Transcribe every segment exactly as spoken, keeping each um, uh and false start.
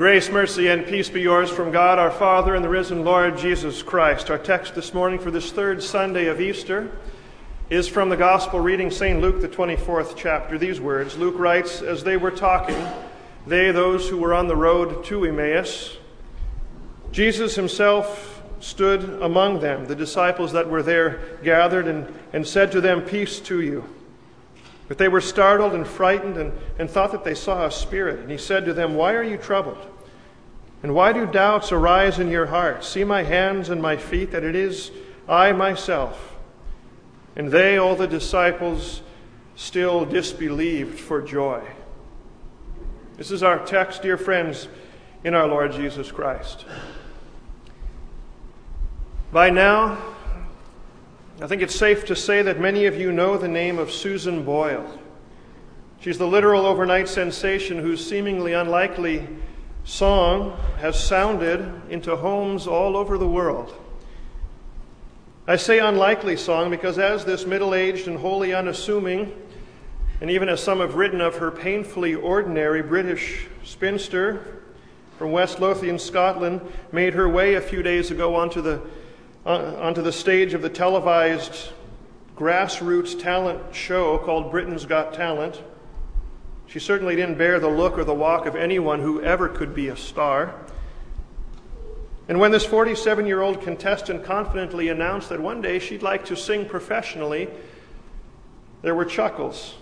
Grace, mercy, and peace be yours from God, our Father, and the risen Lord Jesus Christ. Our text this morning for this third Sunday of Easter is from the Gospel reading, Saint Luke, the twenty-fourth chapter. These words, Luke writes, as they were talking, they, those who were on the road to Emmaus, Jesus himself stood among them, the disciples that were there gathered, and, and said to them, peace to you. But they were startled and frightened and, and thought that they saw a spirit. And he said to them, why are you troubled? And why do doubts arise in your hearts? See my hands and my feet, that it is I myself. And they, all the disciples, still disbelieved for joy. This is our text, dear friends, in our Lord Jesus Christ. By now, I think it's safe to say that many of you know the name of Susan Boyle. She's the literal overnight sensation whose seemingly unlikely song has sounded into homes all over the world. I say unlikely song because as this middle-aged and wholly unassuming, and even as some have written of her, painfully ordinary British spinster from West Lothian, Scotland, made her way a few days ago onto the onto the stage of the televised grassroots talent show called Britain's Got Talent. She certainly didn't bear the look or the walk of anyone who ever could be a star. And when this forty-seven-year-old contestant confidently announced that one day she'd like to sing professionally, there were chuckles.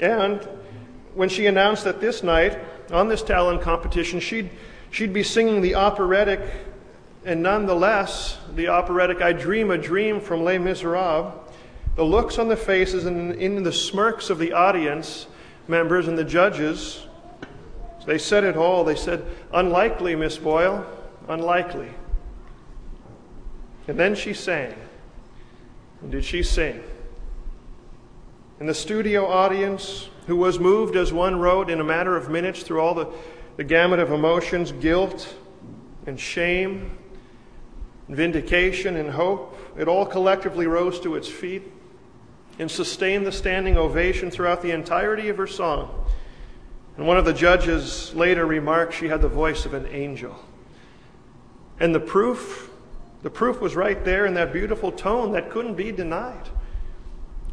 And when she announced that this night, on this talent competition, she'd, she'd be singing the operatic and nonetheless, the operatic I Dream a Dream from Les Miserables, the looks on the faces and in the smirks of the audience members and the judges, they said it all. They said, unlikely, Miss Boyle, unlikely. And then she sang. And did she sing? And the studio audience, who was moved, as one wrote, in a matter of minutes through all the, the gamut of emotions, guilt and shame, vindication and hope, it all collectively rose to its feet and sustained the standing ovation throughout the entirety of her song. And one of the judges later remarked she had the voice of an angel. And the proof, the proof was right there in that beautiful tone that couldn't be denied.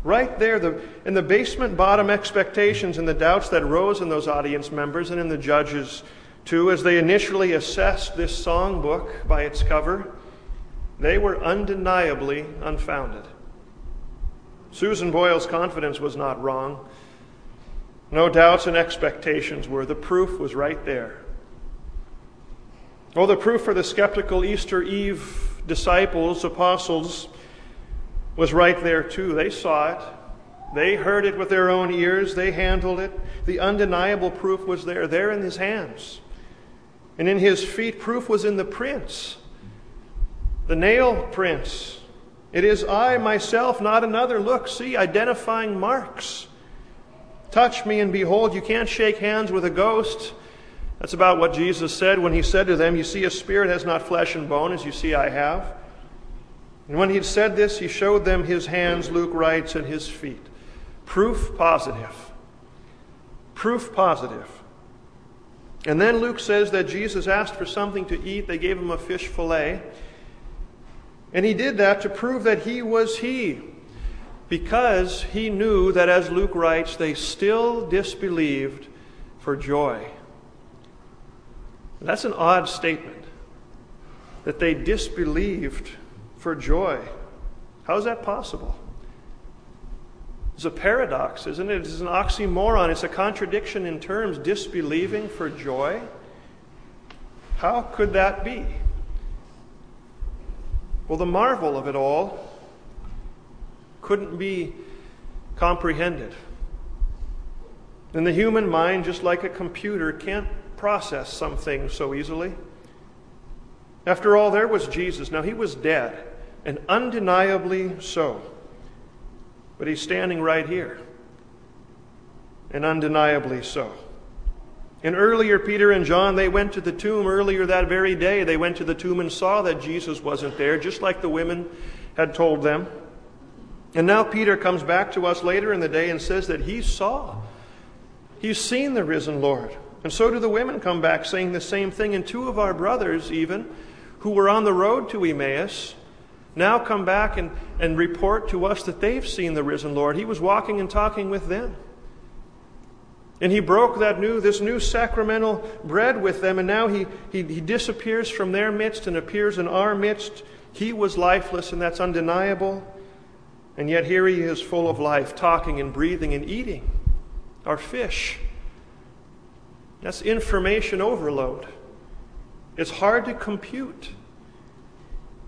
Right there, the, in the basement bottom expectations and the doubts that rose in those audience members and in the judges too, as they initially assessed this songbook by its cover, they were undeniably unfounded. Susan Boyle's confidence was not wrong. No doubts and expectations were. The proof was right there. Oh, the proof for the skeptical Easter Eve disciples, apostles, was right there too. They saw it. They heard it with their own ears. They handled it. The undeniable proof was there, there in his hands. And in his feet, proof was in the prints. The nail prints. It is I myself, not another. Look, see, identifying marks. Touch me and behold, you can't shake hands with a ghost. That's about what Jesus said when he said to them, you see, a spirit has not flesh and bone, as you see I have. And when he had said this, he showed them his hands, Luke writes, and his feet. Proof positive. Proof positive. And then Luke says that Jesus asked for something to eat. They gave him a fish fillet. And he did that to prove that he was he, because he knew that, as Luke writes, they still disbelieved for joy. That's an odd statement, that they disbelieved for joy. How is that possible? It's a paradox, isn't it? It's an oxymoron. It's a contradiction in terms, disbelieving for joy. How could that be? Well, the marvel of it all couldn't be comprehended. And the human mind, just like a computer, can't process some things so easily. After all, there was Jesus. Now, he was dead, and undeniably so. But he's standing right here, and undeniably so. And earlier, Peter and John, they went to the tomb earlier that very day. They went to the tomb and saw that Jesus wasn't there, just like the women had told them. And now Peter comes back to us later in the day and says that he saw. He's seen the risen Lord. And so do the women come back saying the same thing. And two of our brothers, even, who were on the road to Emmaus, now come back and, and report to us that they've seen the risen Lord. He was walking and talking with them. And he broke that new, this new sacramental bread with them. And now he, he, he disappears from their midst and appears in our midst. He was lifeless, and that's undeniable. And yet here he is full of life, talking and breathing and eating our fish. That's information overload. It's hard to compute.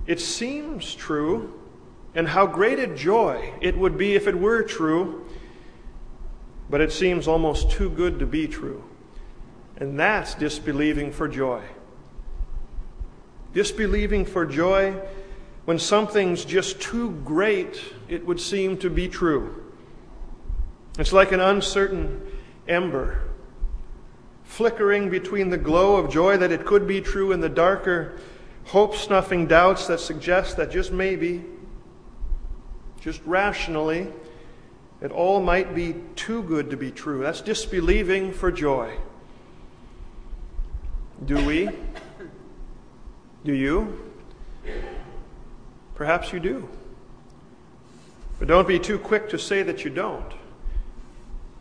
It seems true, and how great a joy it would be if it were true, but it seems almost too good to be true. And that's disbelieving for joy. Disbelieving for joy when something's just too great it would seem to be true. It's like an uncertain ember flickering between the glow of joy that it could be true and the darker hope-snuffing doubts that suggest that just maybe, just rationally, it all might be too good to be true. That's disbelieving for joy. Do we? Do you? Perhaps you do. But don't be too quick to say that you don't.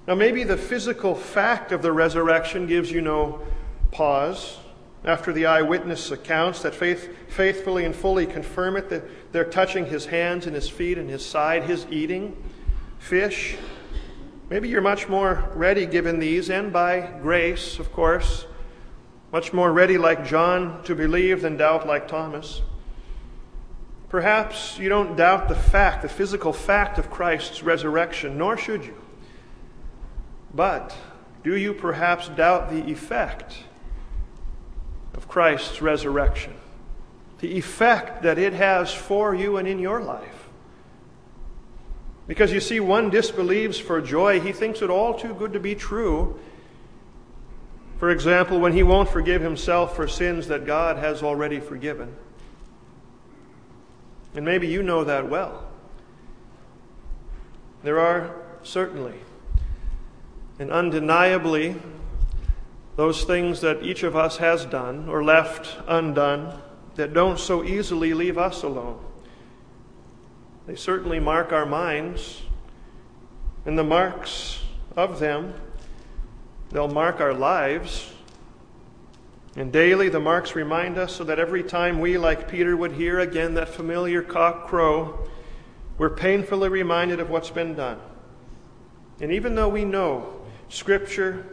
Now, maybe the physical fact of the resurrection gives you no pause. After the eyewitness accounts that faith, faithfully and fully confirm it, that they're touching his hands and his feet and his side, his eating fish. Maybe you're much more ready, given these, and by grace, of course, much more ready like John to believe than doubt like Thomas. Perhaps you don't doubt the fact, the physical fact of Christ's resurrection, nor should you. But do you perhaps doubt the effect of Christ's resurrection? The effect that it has for you and in your life. Because you see, one disbelieves for joy. He thinks it all too good to be true. For example, when he won't forgive himself for sins that God has already forgiven. And maybe you know that well. There are certainly and undeniably those things that each of us has done or left undone that don't so easily leave us alone. They certainly mark our minds, and the marks of them, they'll mark our lives. And daily the marks remind us so that every time we, like Peter, would hear again that familiar cock crow, we're painfully reminded of what's been done. And even though we know Scripture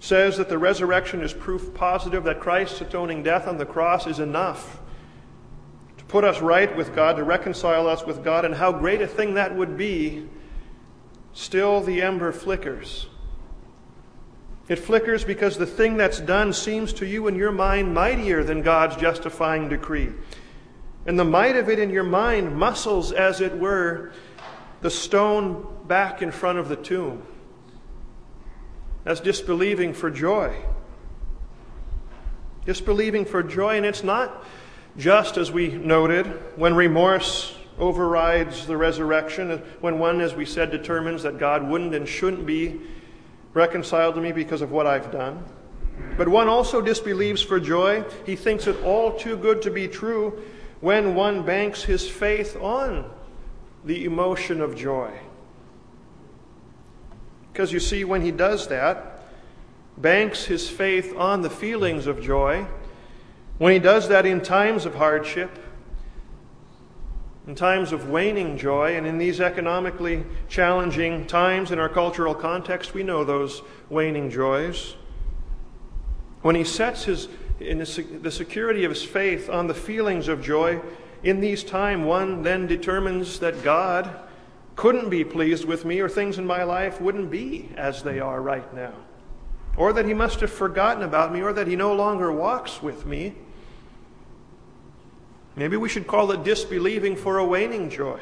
says that the resurrection is proof positive that Christ's atoning death on the cross is enough to put us right with God, to reconcile us with God, and how great a thing that would be, still the ember flickers. It flickers because the thing that's done seems to you in your mind mightier than God's justifying decree. And the might of it in your mind muscles, as it were, the stone back in front of the tomb. That's disbelieving for joy. Disbelieving for joy, and it's not just, as we noted, when remorse overrides the resurrection, when one, as we said, determines that God wouldn't and shouldn't be reconciled to me because of what I've done. But one also disbelieves for joy. He thinks it all too good to be true when one banks his faith on the emotion of joy. Because you see, when he does that, banks his faith on the feelings of joy, when he does that in times of hardship, in times of waning joy, and in these economically challenging times in our cultural context, we know those waning joys. When he sets his in the security of his faith on the feelings of joy, in these times one then determines that God couldn't be pleased with me, or things in my life wouldn't be as they are right now, or that he must have forgotten about me, or that he no longer walks with me. Maybe we should call it disbelieving for a waning joy.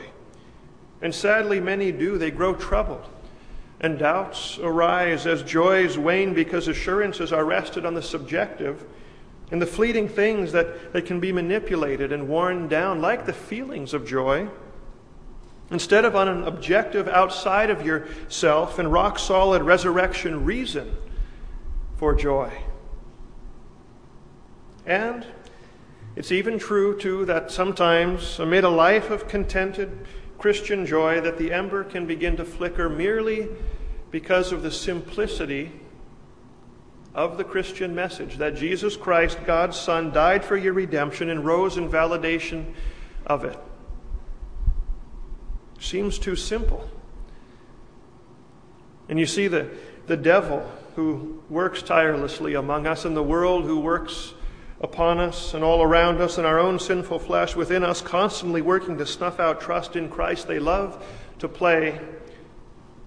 And sadly, many do. They grow troubled, and doubts arise as joys wane, because assurances are rested on the subjective and the fleeting things that, that can be manipulated and worn down, like the feelings of joy, instead of on an objective outside of yourself and rock-solid resurrection reason for joy. And it's even true, too, that sometimes, amid a life of contented Christian joy, that the ember can begin to flicker merely because of the simplicity of the Christian message that Jesus Christ, God's Son, died for your redemption and rose in validation of it. Seems too simple. And you see, the, the devil who works tirelessly among us, and the world who works upon us and all around us, and our own sinful flesh within us, constantly working to snuff out trust in Christ. They love to play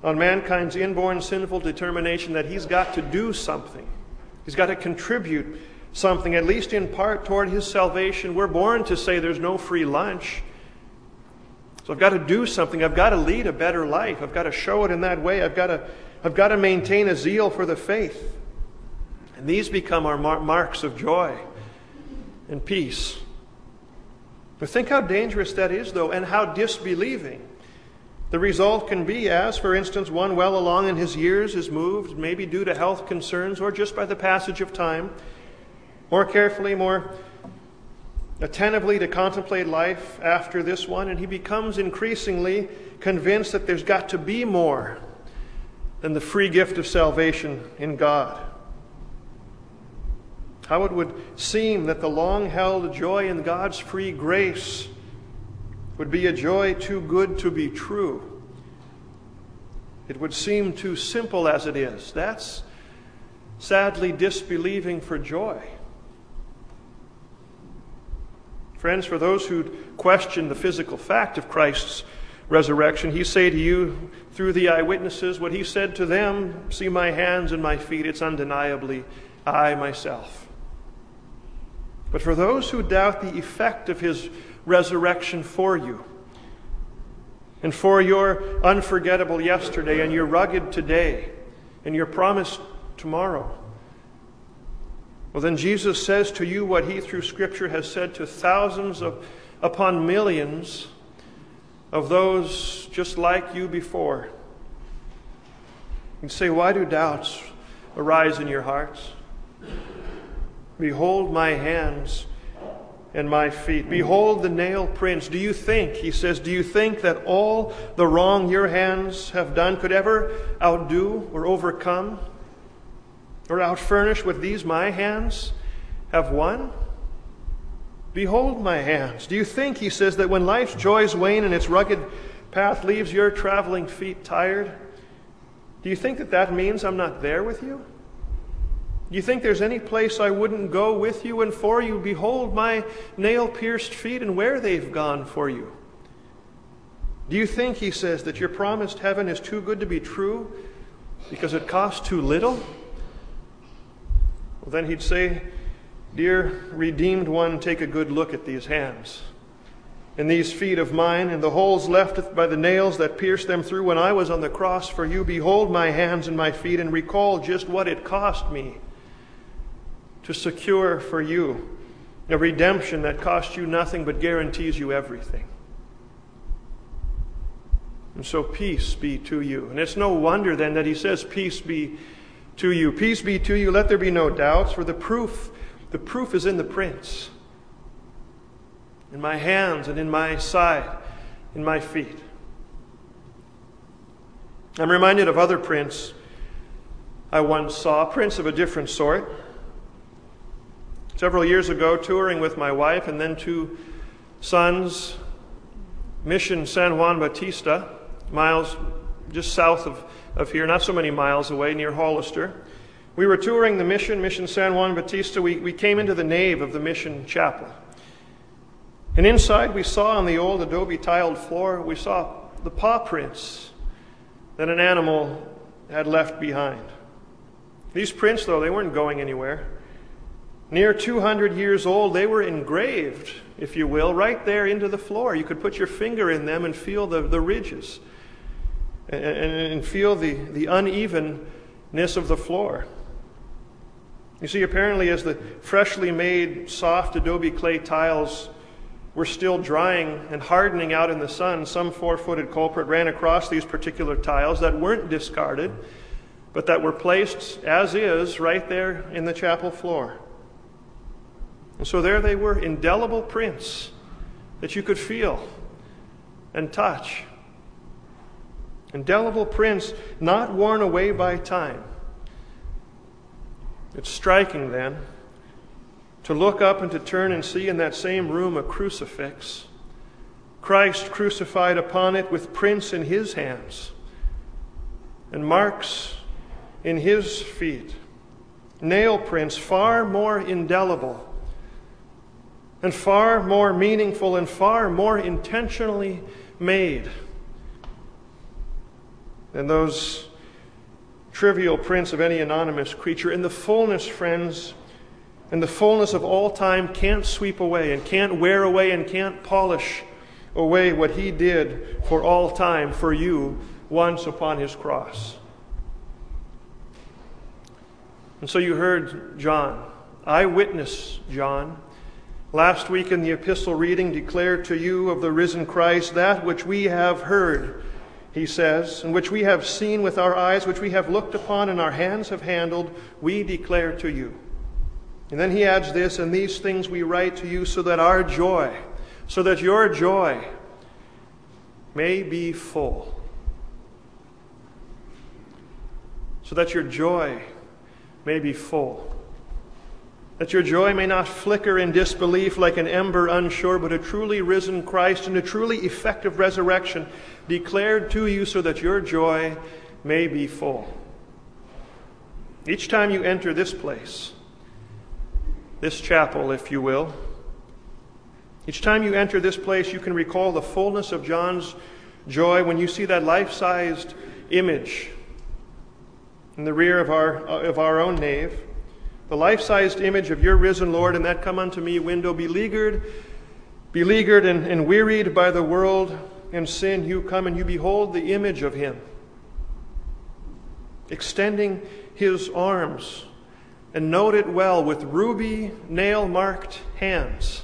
on mankind's inborn sinful determination that he's got to do something. He's got to contribute something, at least in part, toward his salvation. We're born to say there's no free lunch. So I've got to do something. I've got to lead a better life. I've got to show it in that way. I've got to, I've got to maintain a zeal for the faith. And these become our mar- marks of joy and peace. But think how dangerous that is, though, and how disbelieving the result can be, as, for instance, one well along in his years is moved, maybe due to health concerns or just by the passage of time, more carefully, more attentively to contemplate life after this one, and he becomes increasingly convinced that there's got to be more than the free gift of salvation in God. How it would seem that the long-held joy in God's free grace would be a joy too good to be true. It would seem too simple as it is. That's sadly disbelieving for joy. Friends, for those who question the physical fact of Christ's resurrection, he say to you through the eyewitnesses what he said to them, "See my hands and my feet, it's undeniably I myself." But for those who doubt the effect of his resurrection for you, and for your unforgettable yesterday, and your rugged today, and your promised tomorrow, well, then Jesus says to you what he through Scripture has said to thousands of, upon millions of those just like you before. You say, "Why do doubts arise in your hearts? Behold my hands and my feet. Behold the nail prints. Do you think," he says, "do you think that all the wrong your hands have done could ever outdo or overcome or outfurnish what these my hands have won? Behold my hands. Do you think," he says, "that when life's joys wane and its rugged path leaves your traveling feet tired, do you think that that means I'm not there with you? Do you think there's any place I wouldn't go with you and for you? Behold my nail-pierced feet and where they've gone for you. Do you think," he says, "that your promised heaven is too good to be true because it costs too little?" Well, then he'd say, "Dear redeemed one, take a good look at these hands and these feet of mine and the holes left by the nails that pierced them through when I was on the cross for you. Behold my hands and my feet and recall just what it cost me to secure for you a redemption that costs you nothing but guarantees you everything." And so peace be to you. And it's no wonder then that he says, "Peace be to you. Peace be to you. Let there be no doubts, for the proof, the proof is in the prints, in my hands and in my side, in my feet." I'm reminded of other prints I once saw, prints of a different sort. Several years ago, touring with my wife and then two sons, Mission San Juan Bautista, miles just south of, of here, not so many miles away, near Hollister. We were touring the mission, Mission San Juan Bautista. We, we came into the nave of the mission chapel. And inside we saw on the old adobe tiled floor, we saw the paw prints that an animal had left behind. These prints, though, they weren't going anywhere. Near two hundred years old, they were engraved, if you will, right there into the floor. You could put your finger in them and feel the, the ridges and, and, and feel the, the unevenness of the floor. You see, apparently as the freshly made soft adobe clay tiles were still drying and hardening out in the sun, some four-footed culprit ran across these particular tiles that weren't discarded but that were placed as is right there in the chapel floor. And so there they were, indelible prints that you could feel and touch. Indelible prints not worn away by time. It's striking, then, to look up and to turn and see in that same room a crucifix, Christ crucified upon it with prints in his hands and marks in his feet, nail prints far more indelible and far more meaningful and far more intentionally made than those trivial prints of any anonymous creature. In the fullness, friends, in the fullness of all time, can't sweep away and can't wear away and can't polish away what he did for all time for you once upon his cross. And so you heard John, eyewitness John, last week in the epistle reading, declare to you of the risen Christ that which we have heard, he says, and which we have seen with our eyes, which we have looked upon and our hands have handled, we declare to you. And then he adds this, and these things we write to you so that our joy, so that your joy may be full. So that your joy may be full. That your joy may not flicker in disbelief like an ember unsure, but a truly risen Christ and a truly effective resurrection declared to you so that your joy may be full. Each time you enter this place, this chapel, if you will, each time you enter this place, you can recall the fullness of John's joy when you see that life-sized image in the rear of our of our own nave, the life-sized image of your risen Lord in that come unto me window, beleaguered, beleaguered and, and wearied by the world and sin, you come and you behold the image of him, extending his arms, and note it well, with ruby nail-marked hands,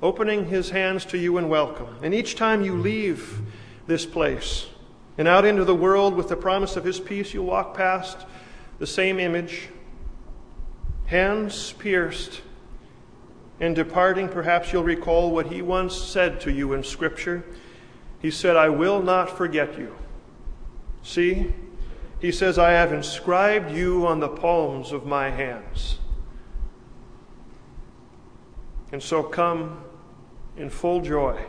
opening his hands to you in welcome. And each time you leave this place and out into the world with the promise of his peace, you'll walk past the same image, hands pierced, and departing, perhaps you'll recall what he once said to you in Scripture. He said, I will not forget you. See, he says, I have inscribed you on the palms of my hands. And so come in full joy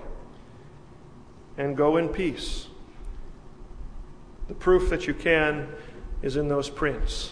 and go in peace. The proof that you can is in those prints.